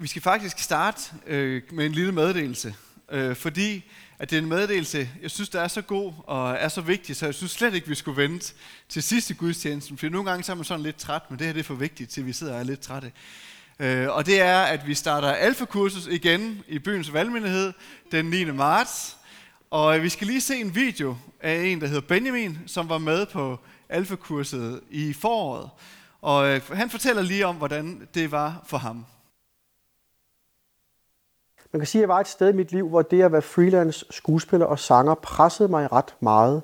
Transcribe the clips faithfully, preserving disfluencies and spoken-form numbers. Vi skal faktisk starte øh, med en lille meddelelse, øh, fordi at det er en meddelelse, jeg synes, der er så god og er så vigtig, så jeg synes slet ikke, vi skulle vente til sidste gudstjenesten, for nogle gange så er man sådan lidt træt, men det her det er for vigtigt til, vi sidder og er lidt trætte. Øh, og det er, at vi starter Alpha-kursus igen i byens valgmenighed den niende marts, og vi skal lige se en video af en, der hedder Benjamin, som var med på Alpha-kurset i foråret, og øh, han fortæller lige om, hvordan det var for ham. Man kan sige, at jeg var et sted i mit liv, hvor det at være freelance skuespiller og sanger pressede mig ret meget.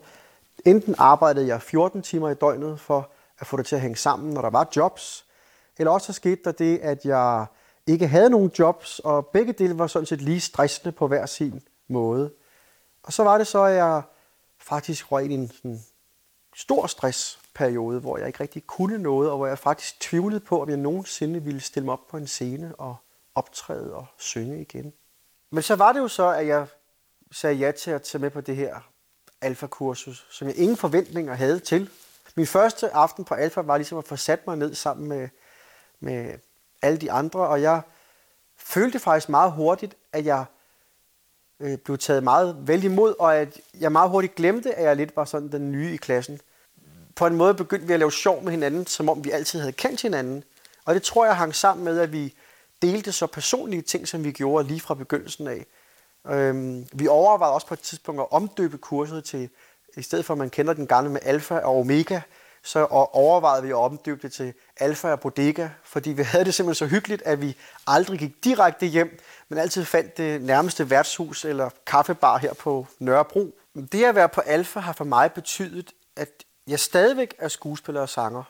Enten arbejdede jeg fjorten timer i døgnet for at få det til at hænge sammen, når der var jobs, eller også skete der det, at jeg ikke havde nogen jobs, og begge dele var sådan set lige stressende på hver sin måde. Og så var det så, at jeg faktisk røg ind i en sådan stor stressperiode, hvor jeg ikke rigtig kunne noget, og hvor jeg faktisk tvivlede på, om jeg nogensinde ville stille mig op på en scene og optræde og synge igen. Men så var det jo så, at jeg sagde ja til at tage med på det her alfakursus, som jeg ingen forventninger havde til. Min første aften på Alfa var ligesom at få sat mig ned sammen med, med alle de andre, og jeg følte faktisk meget hurtigt, at jeg øh, blev taget meget vel imod, og at jeg meget hurtigt glemte, at jeg lidt var sådan den nye i klassen. På en måde begyndte vi at lave sjov med hinanden, som om vi altid havde kendt hinanden, og det tror jeg hang sammen med, at vi delte så personlige ting, som vi gjorde lige fra begyndelsen af. Øhm, vi overvejede også på et tidspunkt at omdøbe kurset til, i stedet for at man kender den gamle med alfa og omega, så overvejede vi at omdøbe det til alfa og bodega, fordi vi havde det simpelthen så hyggeligt, at vi aldrig gik direkte hjem, men altid fandt det nærmeste værtshus eller kaffebar her på Nørrebro. Det at være på alfa har for mig betydet, at jeg stadigvæk er skuespiller og sanger,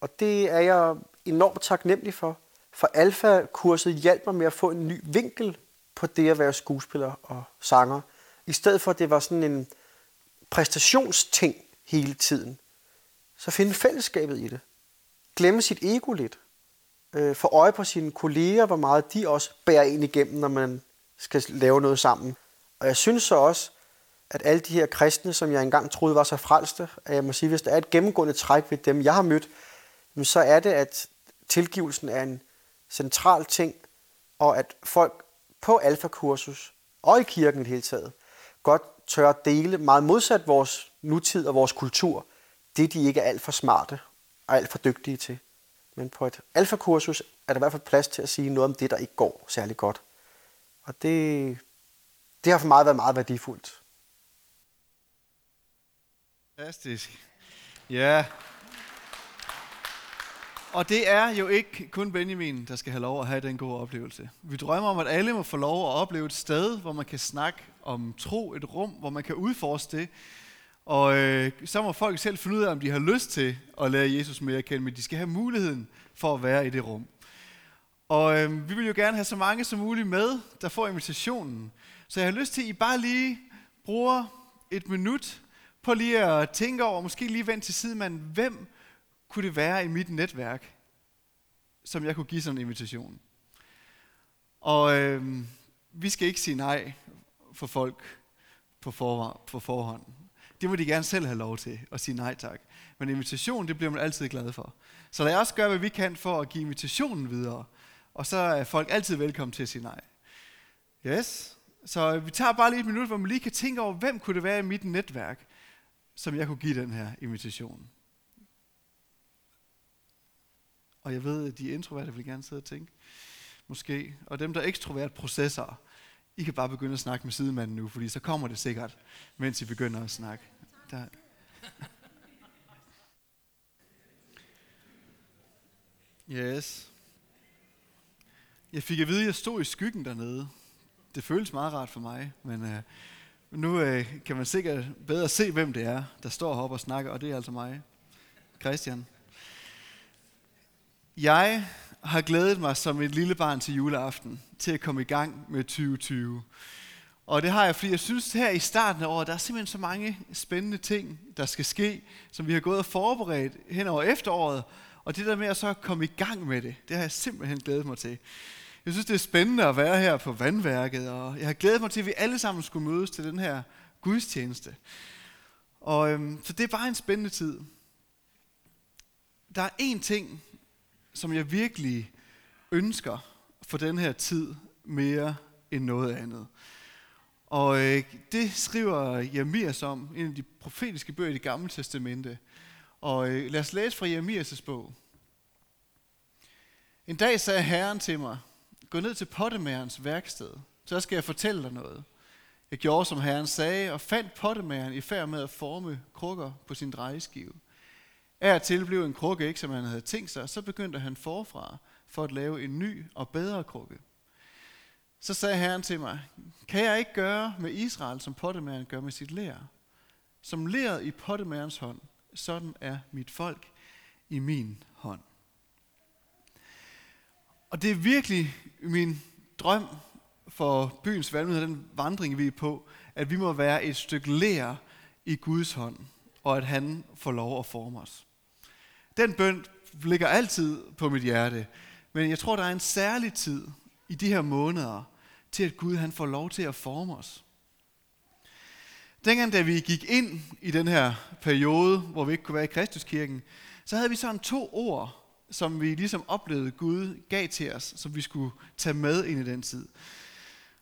og det er jeg enormt taknemmelig for. For Alpha-kurset hjalp mig med at få en ny vinkel på det at være skuespiller og sanger. I stedet for, at det var sådan en præstationsting hele tiden, så finde fællesskabet i det. Glemme sit ego lidt. Øh, få øje på sine kolleger, hvor meget de også bærer en igennem, når man skal lave noget sammen. Og jeg synes så også, at alle de her kristne, som jeg engang troede var så frelste, at jeg må sige, hvis der er et gennemgående træk ved dem, jeg har mødt, så er det, at tilgivelsen er en central ting, og at folk på alfakursus og i kirken i hele taget godt tør dele meget modsat vores nutid og vores kultur, det de ikke er alt for smarte og alt for dygtige til. Men på et alfakursus er der i hvert fald plads til at sige noget om det, der ikke går særlig godt. Og det, det har for mig været meget værdifuldt. Fantastisk. Ja. Yeah. Og det er jo ikke kun Benjamin, der skal have lov at have den gode oplevelse. Vi drømmer om, at alle må få lov at opleve et sted, hvor man kan snakke om tro, et rum, hvor man kan udforske det. Og øh, så må folk selv finde ud af, om de har lyst til at lære Jesus mere at kende, men de skal have muligheden for at være i det rum. Og øh, vi vil jo gerne have så mange som muligt med, der får invitationen. Så jeg har lyst til, at I bare lige bruger et minut på lige at tænke over, måske lige vende til sidemanden, hvem kunne det være i mit netværk, som jeg kunne give sådan en invitation. Og øh, vi skal ikke sige nej for folk på, for, på forhånd. Det må de gerne selv have lov til at sige nej tak. Men invitation, det bliver man altid glad for. Så lad os gøre, hvad vi kan for at give invitationen videre. Og så er folk altid velkommen til at sige nej. Yes. Så vi tager bare lige et minut, hvor man lige kan tænke over, hvem kunne det være i mit netværk, som jeg kunne give den her invitation. Og jeg ved, at de introverte vil gerne sidde og tænke, måske. Og dem, der er ekstrovert processorer, I kan bare begynde at snakke med sidemanden nu, fordi så kommer det sikkert, mens I begynder at snakke. Der. Yes. Jeg fik at vide, at jeg stod i skyggen dernede. Det føles meget rart for mig, men øh, nu øh, kan man sikkert bedre se, hvem det er, der står heroppe og snakker, og det er altså mig, Christian. Jeg har glædet mig som et lille barn til juleaften, til at komme i gang med tyve tyve. Og det har jeg, fordi jeg synes her i starten af året, der er simpelthen så mange spændende ting, der skal ske, som vi har gået og forberedt hen over efteråret. Og det der med at så komme i gang med det, det har jeg simpelthen glædet mig til. Jeg synes, det er spændende at være her på vandværket, og jeg har glædet mig til, at vi alle sammen skulle mødes til den her gudstjeneste. Og, øhm, så det er bare en spændende tid. Der er én ting, som jeg virkelig ønsker for den her tid mere end noget andet. Og øh, det skriver Jeremias om, en af de profetiske bøger i Det Gamle Testamente. Og øh, lad os læse fra Jeremias' bog. En dag sagde Herren til mig, gå ned til pottemagerens værksted, så skal jeg fortælle dig noget. Jeg gjorde, som Herren sagde, og fandt pottemageren i færd med at forme krukker på sin drejeskive. Af og til blev en krukke ikke, som han havde tænkt sig, så begyndte han forfra for at lave en ny og bedre krukke. Så sagde Herren til mig, kan jeg ikke gøre med Israel, som pottemageren gør med sit ler? Som leret i pottemagerens hånd, sådan er mit folk i min hånd. Og det er virkelig min drøm for byens valgmyndighed, den vandring vi er på, at vi må være et stykke ler i Guds hånd, og at han får lov at forme os. Den bøn ligger altid på mit hjerte, men jeg tror, der er en særlig tid i de her måneder, til at Gud han får lov til at forme os. Dengang, da vi gik ind i den her periode, hvor vi ikke kunne være i Kristuskirken, så havde vi sådan to ord, som vi ligesom oplevede, Gud gav til os, som vi skulle tage med ind i den tid.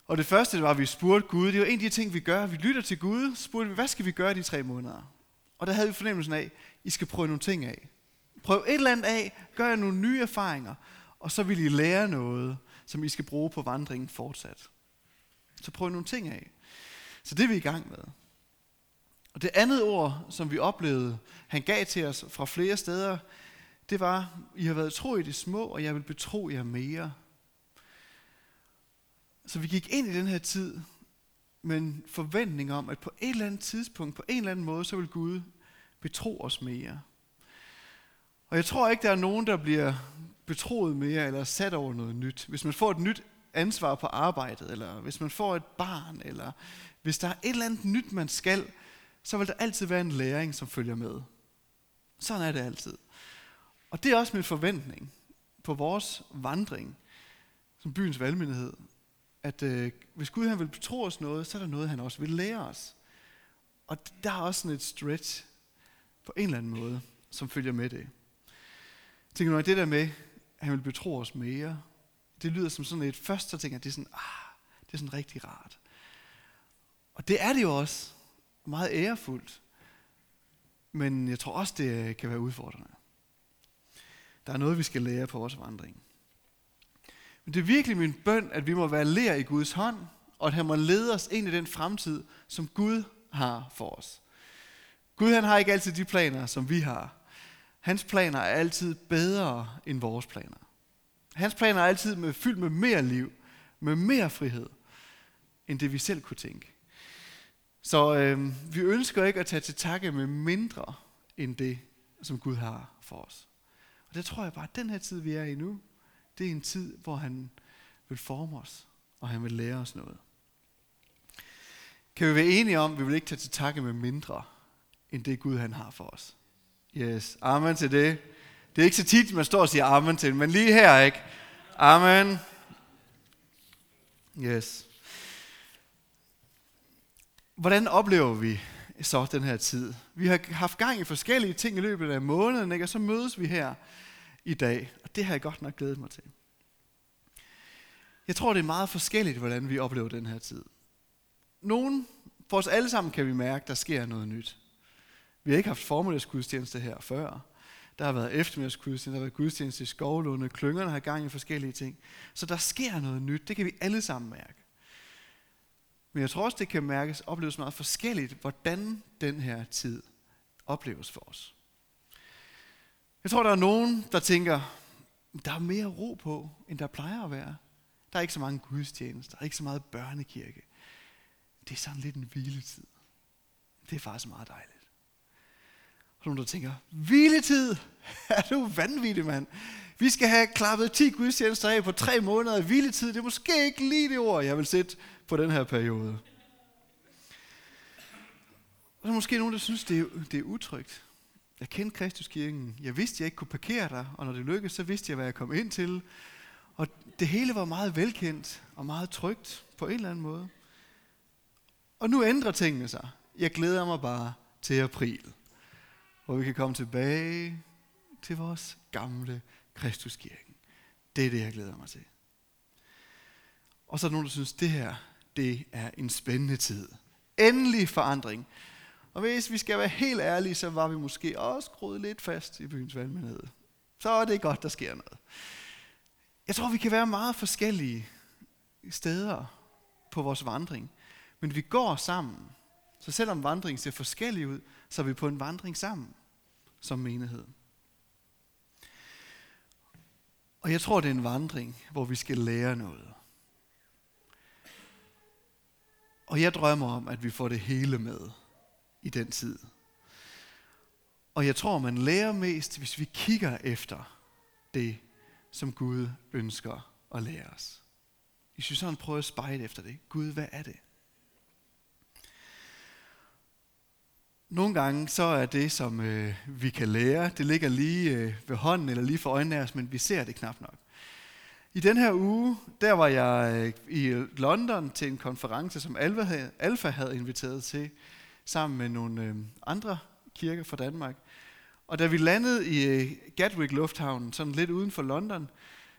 Og det første, det var, at vi spurgte Gud. Det var en af de ting, vi gør. Vi lytter til Gud, spurgte vi, hvad skal vi gøre de tre måneder? Og der havde vi fornemmelsen af, I skal prøve nogle ting af. Prøv et eller andet af, gør nogle nye erfaringer, og så vil I lære noget, som I skal bruge på vandringen fortsat. Så prøv nogle ting af. Så det er vi i gang med. Og det andet ord, som vi oplevede, han gav til os fra flere steder, det var, I har været tro i det små, og jeg vil betro jer mere. Så vi gik ind i den her tid med en forventning om, at på et eller andet tidspunkt, på en eller anden måde, så vil Gud betro os mere. Og jeg tror ikke, der er nogen, der bliver betroet mere eller sat over noget nyt. Hvis man får et nyt ansvar på arbejdet, eller hvis man får et barn, eller hvis der er et eller andet nyt, man skal, så vil der altid være en læring, som følger med. Sådan er det altid. Og det er også min forventning på vores vandring som byens valgmyndighed, at øh, hvis Gud han vil betro os noget, så er der noget, han også vil lære os. Og der er også sådan et stretch på en eller anden måde, som følger med det. Jeg tænker nok, det der med, at han vil betro os mere, det lyder som sådan et først, så tænker jeg, det er sådan, ah, det er sådan rigtig rart. Og det er det jo også meget ærefuldt, men jeg tror også, det kan være udfordrende. Der er noget, vi skal lære på vores vandring. Men det er virkelig min bøn, at vi må være ler i Guds hånd, og at han må lede os ind i den fremtid, som Gud har for os. Gud han har ikke altid de planer, som vi har. Hans planer er altid bedre end vores planer. Hans planer er altid med, fyldt med mere liv, med mere frihed, end det vi selv kunne tænke. Så øh, vi ønsker ikke at tage til takke med mindre, end det, som Gud har for os. Og det tror jeg bare, at den her tid, vi er i nu, det er en tid, hvor han vil forme os, og han vil lære os noget. Kan vi være enige om, at vi vil ikke tage til takke med mindre, end det Gud han har for os? Yes, amen til det. Det er ikke så tit, man står og siger amen til, men lige her, ikke? Amen. Yes. Hvordan oplever vi så den her tid? Vi har haft gang i forskellige ting i løbet af måneden, ikke? Og så mødes vi her i dag. Og det har jeg godt nok glædet mig til. Jeg tror, det er meget forskelligt, hvordan vi oplever den her tid. Nogen, for os alle sammen kan vi mærke, der sker noget nyt. Vi har ikke haft formiddagsgudstjeneste her før. Der har været eftermiddagsgudstjeneste, der har været gudstjeneste i Skovlunde, klyngerne har gang i forskellige ting. Så der sker noget nyt, det kan vi alle sammen mærke. Men jeg tror også, det kan mærkes, opleves meget forskelligt, hvordan den her tid opleves for os. Jeg tror, der er nogen, der tænker, der er mere ro på, end der plejer at være. Der er ikke så mange gudstjenester, der er ikke så meget børnekirke. Det er sådan lidt en hviletid. Det er faktisk meget dejligt. Og nogen, der tænker, hviletid? Er du vanvittig, mand? Vi skal have klappet ti gudstjenester af på tre måneder. Hviletid, det er måske ikke lige det ord, jeg vil sætte på den her periode. Og så måske nogen, der synes, det er, det er utrygt. Jeg kendte Kristuskirken. Jeg vidste, jeg ikke kunne parkere der, og når det lykkedes, så vidste jeg, hvad jeg kom ind til. Og det hele var meget velkendt og meget trygt på en eller anden måde. Og nu ændrer tingene sig. Jeg glæder mig bare til april, hvor vi kan komme tilbage til vores gamle Kristuskirken. Det er det, jeg glæder mig til. Og så er der nogen, der synes, det her, det er en spændende tid. Endelig forandring. Og hvis vi skal være helt ærlige, så var vi måske også skruet lidt fast i byens valgmenighed. Så er det godt, der sker noget. Jeg tror, vi kan være meget forskellige steder på vores vandring. Men vi går sammen. Så selvom vandringen ser forskellig ud, så er vi på en vandring sammen som menighed. Og jeg tror, det er en vandring, hvor vi skal lære noget. Og jeg drømmer om, at vi får det hele med i den tid. Og jeg tror, man lærer mest, hvis vi kigger efter det, som Gud ønsker at lære os. I synes, han prøver at spejle efter det. Gud, hvad er det? Nogle gange så er det, som øh, vi kan lære, det ligger lige øh, ved hånden eller lige for øjnene af os, men vi ser det knap nok. I den her uge, der var jeg øh, i London til en konference, som Alpha havde, Alpha havde inviteret til, sammen med nogle øh, andre kirker fra Danmark. Og da vi landede i øh, Gatwick Lufthavnen, sådan lidt uden for London,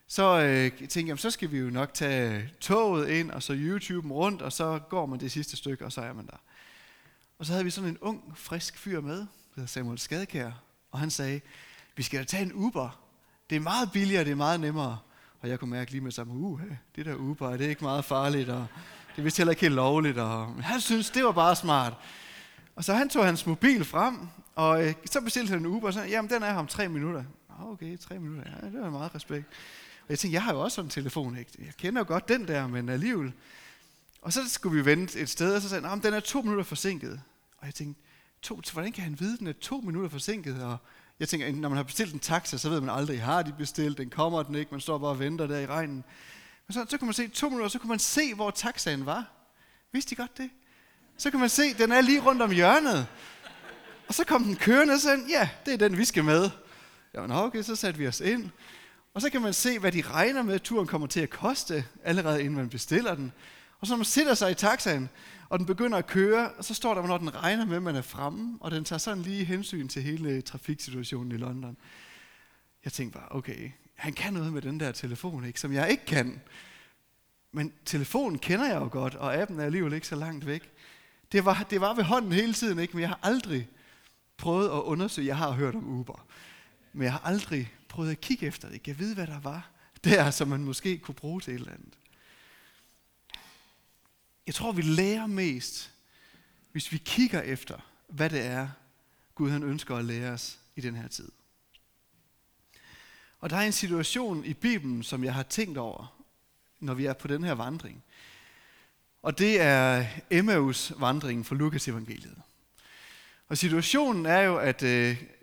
så øh, tænkte jeg, jamen, så skal vi jo nok tage toget ind, og så YouTube'en rundt, og så går man det sidste stykke, og så er man der. Og så havde vi sådan en ung, frisk fyr med, der hedder Samuel Skadekær, og han sagde, vi skal da tage en Uber. Det er meget billigere, det er meget nemmere. Og jeg kunne mærke lige med samme, uh, det der Uber, det er ikke meget farligt, og det er vist heller ikke helt lovligt. Og han synes det var bare smart. Og så han tog hans mobil frem, og øh, så bestilte han en Uber, og så jamen den er her om tre minutter. Okay, tre minutter, ja, det var meget respekt. Og jeg tænkte, jeg har jo også sådan en telefon, ikke? Jeg kender jo godt den der, men alligevel. Og så skulle vi vente et sted, og så sagde han, den er to minutter forsinket. Og jeg tænkte, to, hvordan kan han vide, den er to minutter forsinket? Og jeg tænker, når man har bestilt en taxa, så ved man aldrig, har de bestilt, den kommer den ikke, man står bare og venter der i regnen. Men så, så kunne man se to minutter, så kunne man se, hvor taxaen var. Vidste I godt det? Så kan man se, den er lige rundt om hjørnet. Og så kom den kørende og sagde, ja, det er den, vi skal med. Jamen okay, så satte vi os ind. Og så kan man se, hvad de regner med, turen kommer til at koste, allerede inden man bestiller den. Og så når man sætter sig i taxaen, og den begynder at køre, og så står der, hvornår den regner med, man er fremme, og den tager sådan lige hensyn til hele trafiksituationen i London. Jeg tænkte bare, okay, han kan noget med den der telefon, ikke, som jeg ikke kan. Men telefonen kender jeg jo godt, og appen er alligevel ikke så langt væk. Det var, det var ved hånden hele tiden, ikke, men jeg har aldrig prøvet at undersøge. Jeg har hørt om Uber, men jeg har aldrig prøvet at kigge efter det. Ikke? Jeg ved, hvad der var der, som man måske kunne bruge til et eller andet. Jeg tror, vi lærer mest, hvis vi kigger efter, hvad det er, Gud han ønsker at lære os i den her tid. Og der er en situation i Bibelen, som jeg har tænkt over, når vi er på den her vandring. Og det er Emmaus-vandringen fra Lukas evangeliet. Og situationen er jo, at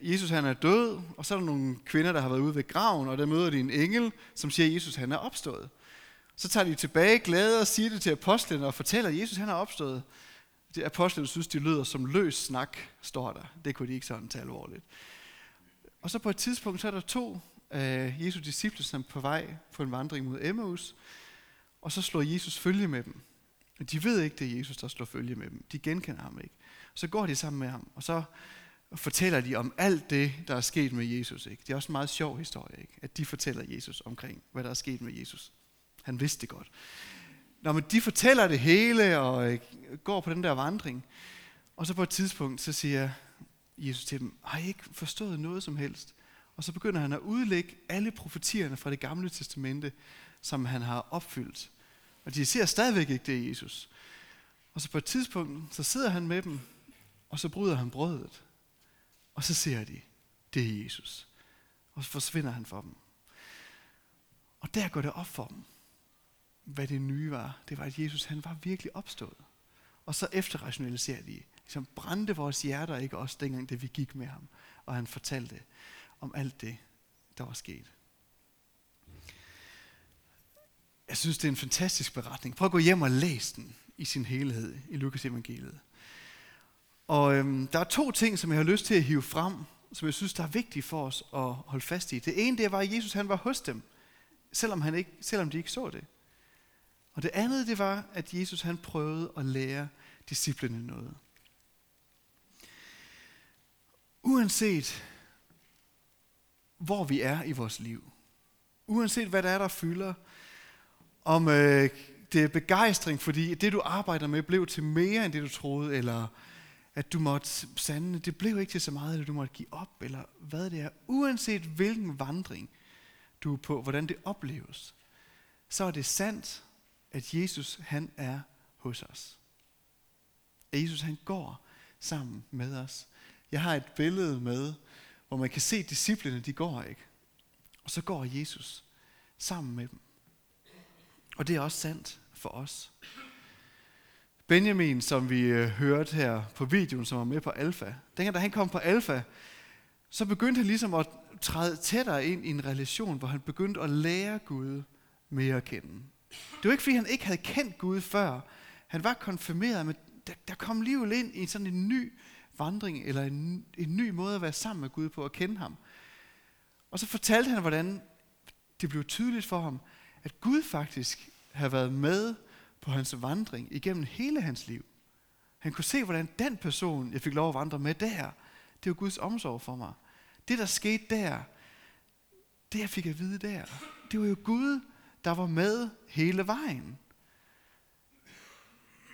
Jesus han er død, og så er der nogle kvinder, der har været ude ved graven, og der møder de en engel, som siger, at Jesus han er opstået. Så tager de tilbage glæde og siger det til apostlene og fortæller, at Jesus han er opstået. Det apostlene synes, de lyder som løs snak, står der. Det kunne de ikke sådan tage alvorligt. Og så på et tidspunkt, så er der to øh, Jesu disciple, som er på vej på en vandring mod Emmaus. Og så slår Jesus følge med dem. Men de ved ikke, det er Jesus, der slår følge med dem. De genkender ham ikke. Så går de sammen med ham, og så fortæller de om alt det, der er sket med Jesus. Ikke? Det er også en meget sjov historie, ikke? At de fortæller Jesus omkring, hvad der er sket med Jesus. Han vidste det godt. Nå, men de fortæller det hele og går på den der vandring. Og så på et tidspunkt, så siger Jesus til dem, har I ikke forstået noget som helst? Og så begynder han at udlægge alle profetierne fra det gamle testamente, som han har opfyldt. Og de ser stadigvæk ikke, det er Jesus. Og så på et tidspunkt, så sidder han med dem, og så bryder han brødet. Og så ser de, det er Jesus. Og så forsvinder han for dem. Og der går det op for dem. Hvad det nye var, det var, at Jesus han var virkelig opstået. Og så efterrationaliserer de, ligesom brændte vores hjerter ikke også dengang, det vi gik med ham. Og han fortalte om alt det, der var sket. Jeg synes, det er en fantastisk beretning. Prøv at gå hjem og læs den i sin helhed i Lukas evangeliet. Og øhm, der er to ting, som jeg har lyst til at hive frem, som jeg synes, der er vigtige for os at holde fast i. Det ene, det var, at Jesus han var hos dem, selvom, han ikke, selvom de ikke så det. Og det andet, det var, at Jesus han prøvede at lære disciplene noget. Uanset hvor vi er i vores liv, uanset hvad der er, der fylder, om øh, det ægte begejstring, fordi det, du arbejder med, blev til mere end det, du troede, eller at du måtte sande, det blev ikke til så meget, at du måtte give op, eller hvad det er. Uanset hvilken vandring du er på, hvordan det opleves, så er det sandt, at Jesus, han er hos os. At Jesus, han går sammen med os. Jeg har et billede med, hvor man kan se, at disciplene, de går ikke. Og så går Jesus sammen med dem. Og det er også sandt for os. Benjamin, som vi øh, hørte her på videoen, som var med på Alpha. Dengang, da han kom på Alpha, så begyndte han ligesom at træde tættere ind i en relation, hvor han begyndte at lære Gud mere at kende. Det var ikke, fordi han ikke havde kendt Gud før. Han var konfirmeret, men der, der kom alligevel ind i sådan en ny vandring, eller en, en ny måde at være sammen med Gud på, at kende ham. Og så fortalte han, hvordan det blev tydeligt for ham, at Gud faktisk havde været med på hans vandring igennem hele hans liv. Han kunne se, hvordan den person, jeg fik lov at vandre med der, det var Guds omsorg for mig. Det, der skete der, det jeg fik at vide der, det var jo Gud, der var med hele vejen.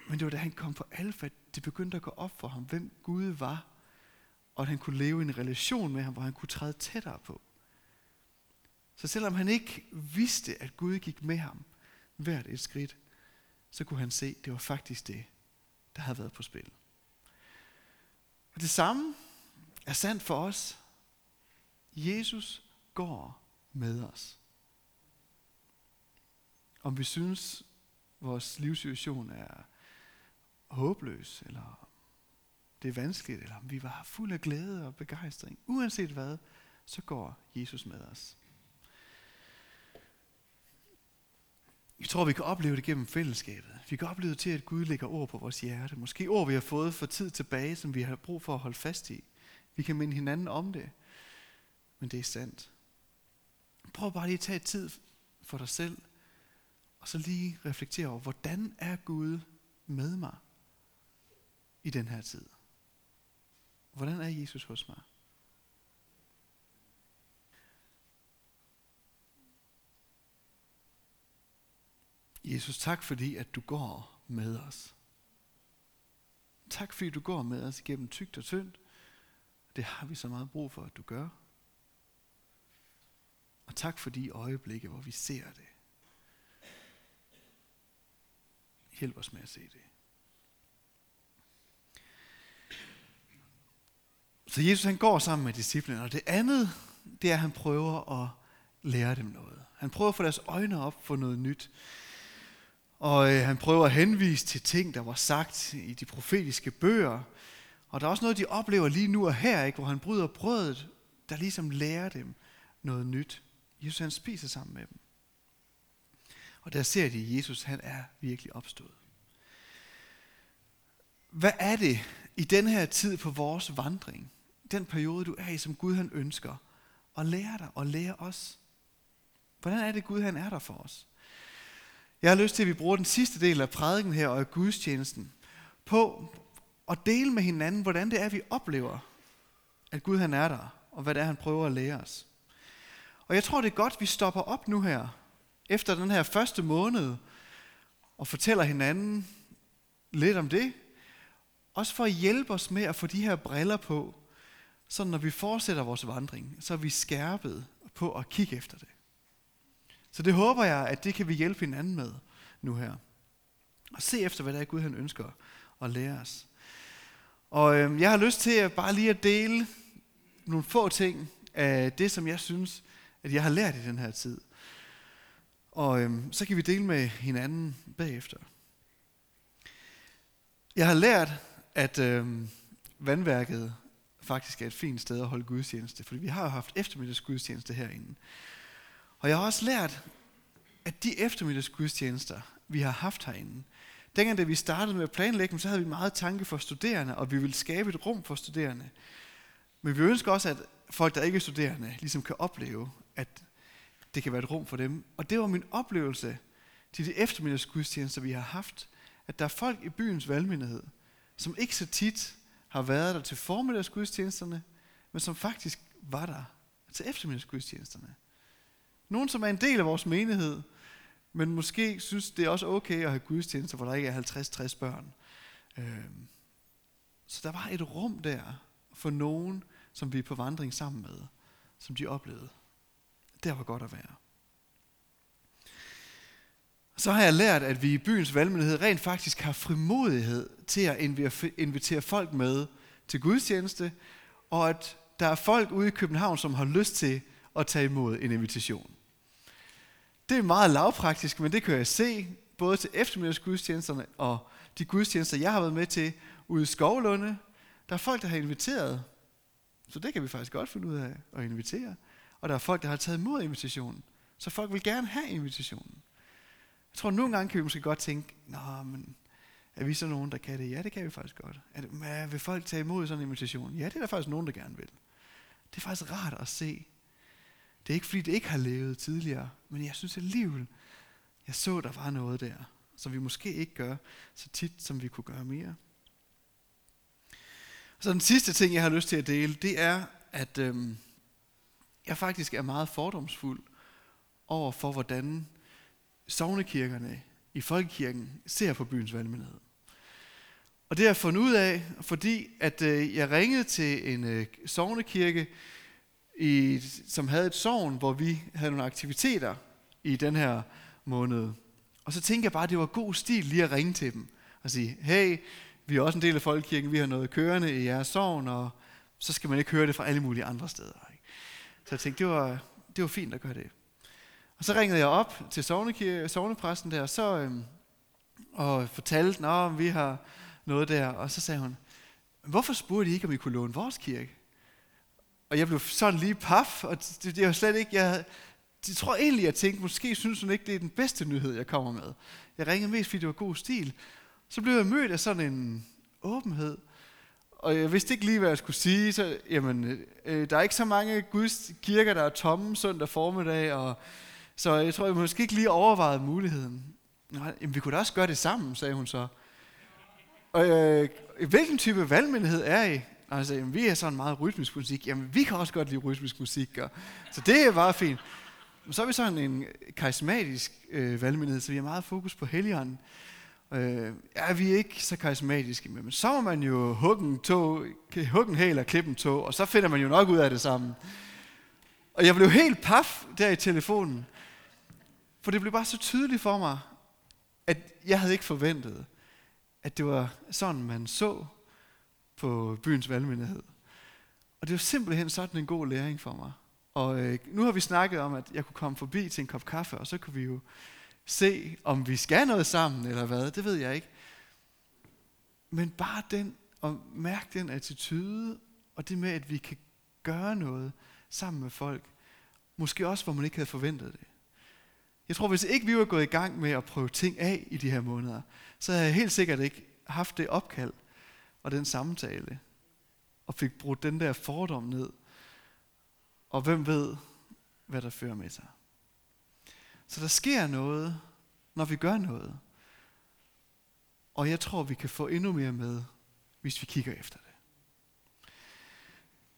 Men det var da han kom på Alfa, det begyndte at gå op for ham, hvem Gud var, og at han kunne leve i en relation med ham, hvor han kunne træde tættere på. Så selvom han ikke vidste, at Gud gik med ham hvert et skridt, så kunne han se, at det var faktisk det, der havde været på spil. Og det samme er sandt for os. Jesus går med os. Om vi synes, vores livssituation er håbløs, eller det er vanskeligt, eller om vi var fuld af glæde og begejstring, uanset hvad, så går Jesus med os. Jeg tror, vi kan opleve det gennem fællesskabet. Vi kan opleve til, at Gud lægger ord på vores hjerte. Måske ord, vi har fået for tid tilbage, som vi har brug for at holde fast i. Vi kan minde hinanden om det. Men det er sandt. Prøv bare lige at tage tid for dig selv, og så lige reflektere over, hvordan er Gud med mig i den her tid? Hvordan er Jesus hos mig? Jesus, tak fordi, at du går med os. Tak fordi, du går med os igennem tykt og tyndt. Det har vi så meget brug for, at du gør. Og tak for de øjeblikke, hvor vi ser det. Hjælp os med at se det. Så Jesus, han går sammen med disciplene, og det andet, det er, at han prøver at lære dem noget. Han prøver at få deres øjne op for noget nyt. Og øh, han prøver at henvise til ting, der var sagt i de profetiske bøger. Og der er også noget, de oplever lige nu og her, ikke, hvor han bryder brødet, der ligesom lærer dem noget nyt. Jesus, han spiser sammen med dem. Og der ser de, at Jesus, han er virkelig opstået. Hvad er det i den her tid på vores vandring, den periode, du er i, som Gud han ønsker at lære dig og lære os? Hvordan er det, Gud han er der for os? Jeg har lyst til, at vi bruger den sidste del af prædiken her og af gudstjenesten på at dele med hinanden, hvordan det er, vi oplever, at Gud han er der, og hvad det er, han prøver at lære os. Og jeg tror, det er godt, vi stopper op nu her, efter den her første måned, og fortæller hinanden lidt om det. Også for at hjælpe os med at få de her briller på, så når vi fortsætter vores vandring, så er vi skærpet på at kigge efter det. Så det håber jeg, at det kan vi hjælpe hinanden med nu her. Og se efter, hvad der er, Gud han ønsker at lære os. Og øh, jeg har lyst til at bare lige at dele nogle få ting af det, som jeg synes, at jeg har lært i den her tid. Og øh, så kan vi dele med hinanden bagefter. Jeg har lært, at øh, vandværket faktisk er et fint sted at holde gudstjeneste, fordi vi har jo haft eftermiddagsgudstjeneste herinde. Og jeg har også lært, at de eftermiddagsgudstjenester, vi har haft herinde, dengang da vi startede med at planlægge dem, så havde vi meget tanke for studerende, og vi ville skabe et rum for studerende. Men vi ønsker også, at folk, der ikke er studerende, ligesom kan opleve, at det kan være et rum for dem. Og det var min oplevelse til de eftermiddagsgudstjenester, vi har haft, at der er folk i byens valgmenighed, som ikke så tit har været der til formiddagsgudstjenesterne, men som faktisk var der til eftermiddagsgudstjenesterne. Nogen, som er en del af vores menighed, Men måske synes det er også okay at have gudstjenester, hvor der ikke er halvtreds til tres børn. Så der var et rum der for nogen, som vi er på vandring sammen med, som de oplevede. Det var godt at være. Så har jeg lært, at vi i byens valgmenighed rent faktisk har frimodighed til at invitere folk med til gudstjeneste, og at der er folk ude i København, som har lyst til at tage imod en invitation. Det er meget lavpraktisk, men det kan jeg se, både til eftermiddagsgudstjenesterne og de gudstjenester, jeg har været med til ude i Skovlunde. Der er folk, der har inviteret, så det kan vi faktisk godt finde ud af at invitere. Og der er folk, der har taget imod invitationen, så folk vil gerne have invitationen. Jeg tror, nogle gange kan vi måske godt tænke, nå, men er vi så nogen, der kan det? Ja, det kan vi faktisk godt. Er det, men vil folk tage imod sådan en invitation? Ja, det er der faktisk nogen, der gerne vil. Det er faktisk rart at se. Det er ikke, fordi det ikke har levet tidligere, men jeg synes alligevel, jeg så, der var noget der, som vi måske ikke gør så tit, som vi kunne gøre mere. Så den sidste ting, jeg har lyst til at dele, det er, at øhm, jeg faktisk er meget fordomsfuld over for, hvordan sognekirkerne i Folkekirken ser på byens valgmenighed. Og det har jeg fundet ud af, fordi at øh, jeg ringede til en øh, sognekirke, I, som havde et sogn, hvor vi havde nogle aktiviteter i den her måned. Og så tænkte jeg bare, at det var god stil lige at ringe til dem og sige, hey, vi er også en del af Folkekirken, vi har noget kørende i jeres sogn, og så skal man ikke høre det fra alle mulige andre steder. Ikke? Så jeg tænkte, det var, det var fint at gøre det. Og så ringede jeg op til sognepræsten der, så, øhm, og fortalte, at vi har noget der. Og så sagde hun, hvorfor spurgte I ikke, om I kunne låne vores kirke? Og jeg blev sådan lige paf, og det er jo slet ikke, jeg, jeg tror egentlig, jeg tænkte, måske synes hun ikke, det er den bedste nyhed, jeg kommer med. Jeg ringede mest, fordi det var god stil. Så blev jeg mødt af sådan en åbenhed, og jeg vidste ikke lige, hvad jeg skulle sige. Så, jamen, øh, der er ikke så mange Guds kirker, der er tomme søndag formiddag, og, så jeg tror, jeg måske ikke lige overvejede muligheden. Nej, jamen, vi kunne da også gøre det sammen, sagde hun så. Og øh, hvilken type valgmenighed er I? Altså, jamen, vi er sådan meget rytmisk musik. Jamen, vi kan også godt lide rytmisk musik. Og, så det er bare fint. Men så er vi sådan en karismatisk øh, valgmenighed, så vi har meget fokus på Helligånden. Øh, ja, vi er ikke så karismatiske, men så må man jo hugge en tog, hugge en hæl og klippe en tog, og så finder man jo nok ud af det sammen. Og jeg blev helt paf der i telefonen, for det blev bare så tydeligt for mig, at jeg havde ikke forventet, at det var sådan, man så på byens valgmenighed. Og det var simpelthen sådan en god læring for mig. Og øh, nu har vi snakket om, at jeg kunne komme forbi til en kop kaffe, og så kunne vi jo se, om vi skal noget sammen, eller hvad, det ved jeg ikke. Men bare den, og mærk den attitude, og det med, at vi kan gøre noget sammen med folk, måske også, hvor man ikke havde forventet det. Jeg tror, hvis ikke vi var gået i gang med at prøve ting af i de her måneder, så havde jeg helt sikkert ikke haft det opkald, og den samtale, og fik brudt den der fordom ned, og hvem ved, hvad der fører med sig. Så der sker noget, når vi gør noget, og jeg tror, vi kan få endnu mere med, hvis vi kigger efter det.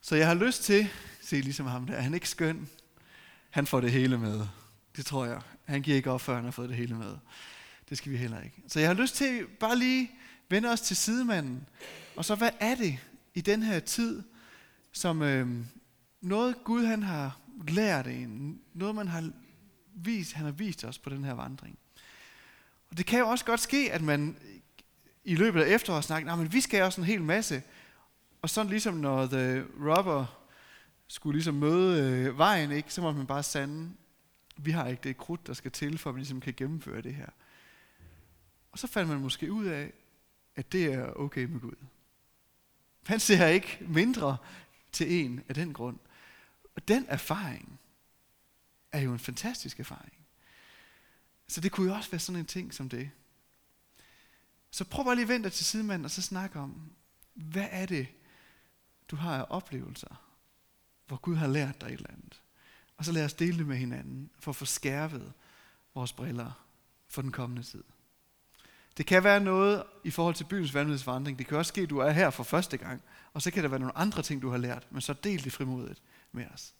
Så jeg har lyst til, se ligesom ham der, han er ikke skøn, han får det hele med, det tror jeg, han giver ikke op, før han har fået det hele med, det skal vi heller ikke. Så jeg har lyst til, bare lige, vend os til sidemanden, og så hvad er det i den her tid, som øh, noget Gud han har lært en, noget man har vist, han har vist os på den her vandring. Og det kan jo også godt ske, at man i løbet af efteråret snakker, nej, men vi skal også en hel masse, og sådan ligesom når The Robber skulle ligesom møde øh, vejen, ikke, så må man bare sande, vi har ikke det krudt, der skal til, for at vi ligesom kan gennemføre det her. Og så fandt man måske ud af, at det er okay med Gud. Han ser ikke mindre til en af den grund. Og den erfaring er jo en fantastisk erfaring. Så det kunne jo også være sådan en ting som det. Så prøv bare lige at vente til sidemanden, og så snak om, hvad er det, du har af oplevelser, hvor Gud har lært dig et eller andet. Og så lad os dele det med hinanden, for at få skærpet vores briller for den kommende tid. Det kan være noget i forhold til byens vandringsvandring. Det kan også ske, at du er her for første gang, og så kan der være nogle andre ting, du har lært, men så del det frimodigt med os.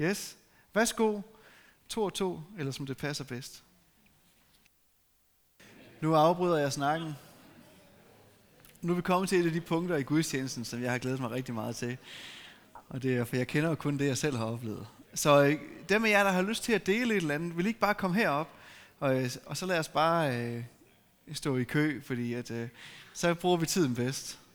Yes, værsgo, to og to, eller som det passer bedst. Nu afbryder jeg snakken. Nu er vi kommet til et af de punkter i gudstjenesten, som jeg har glædet mig rigtig meget til. Og det er, for jeg kender jo kun det, jeg selv har oplevet. Så dem af jer, der har lyst til at dele et eller andet, vil ikke bare komme herop, og, og så lad os bare øh, stå i kø, fordi at, øh, så bruger vi tiden bedst.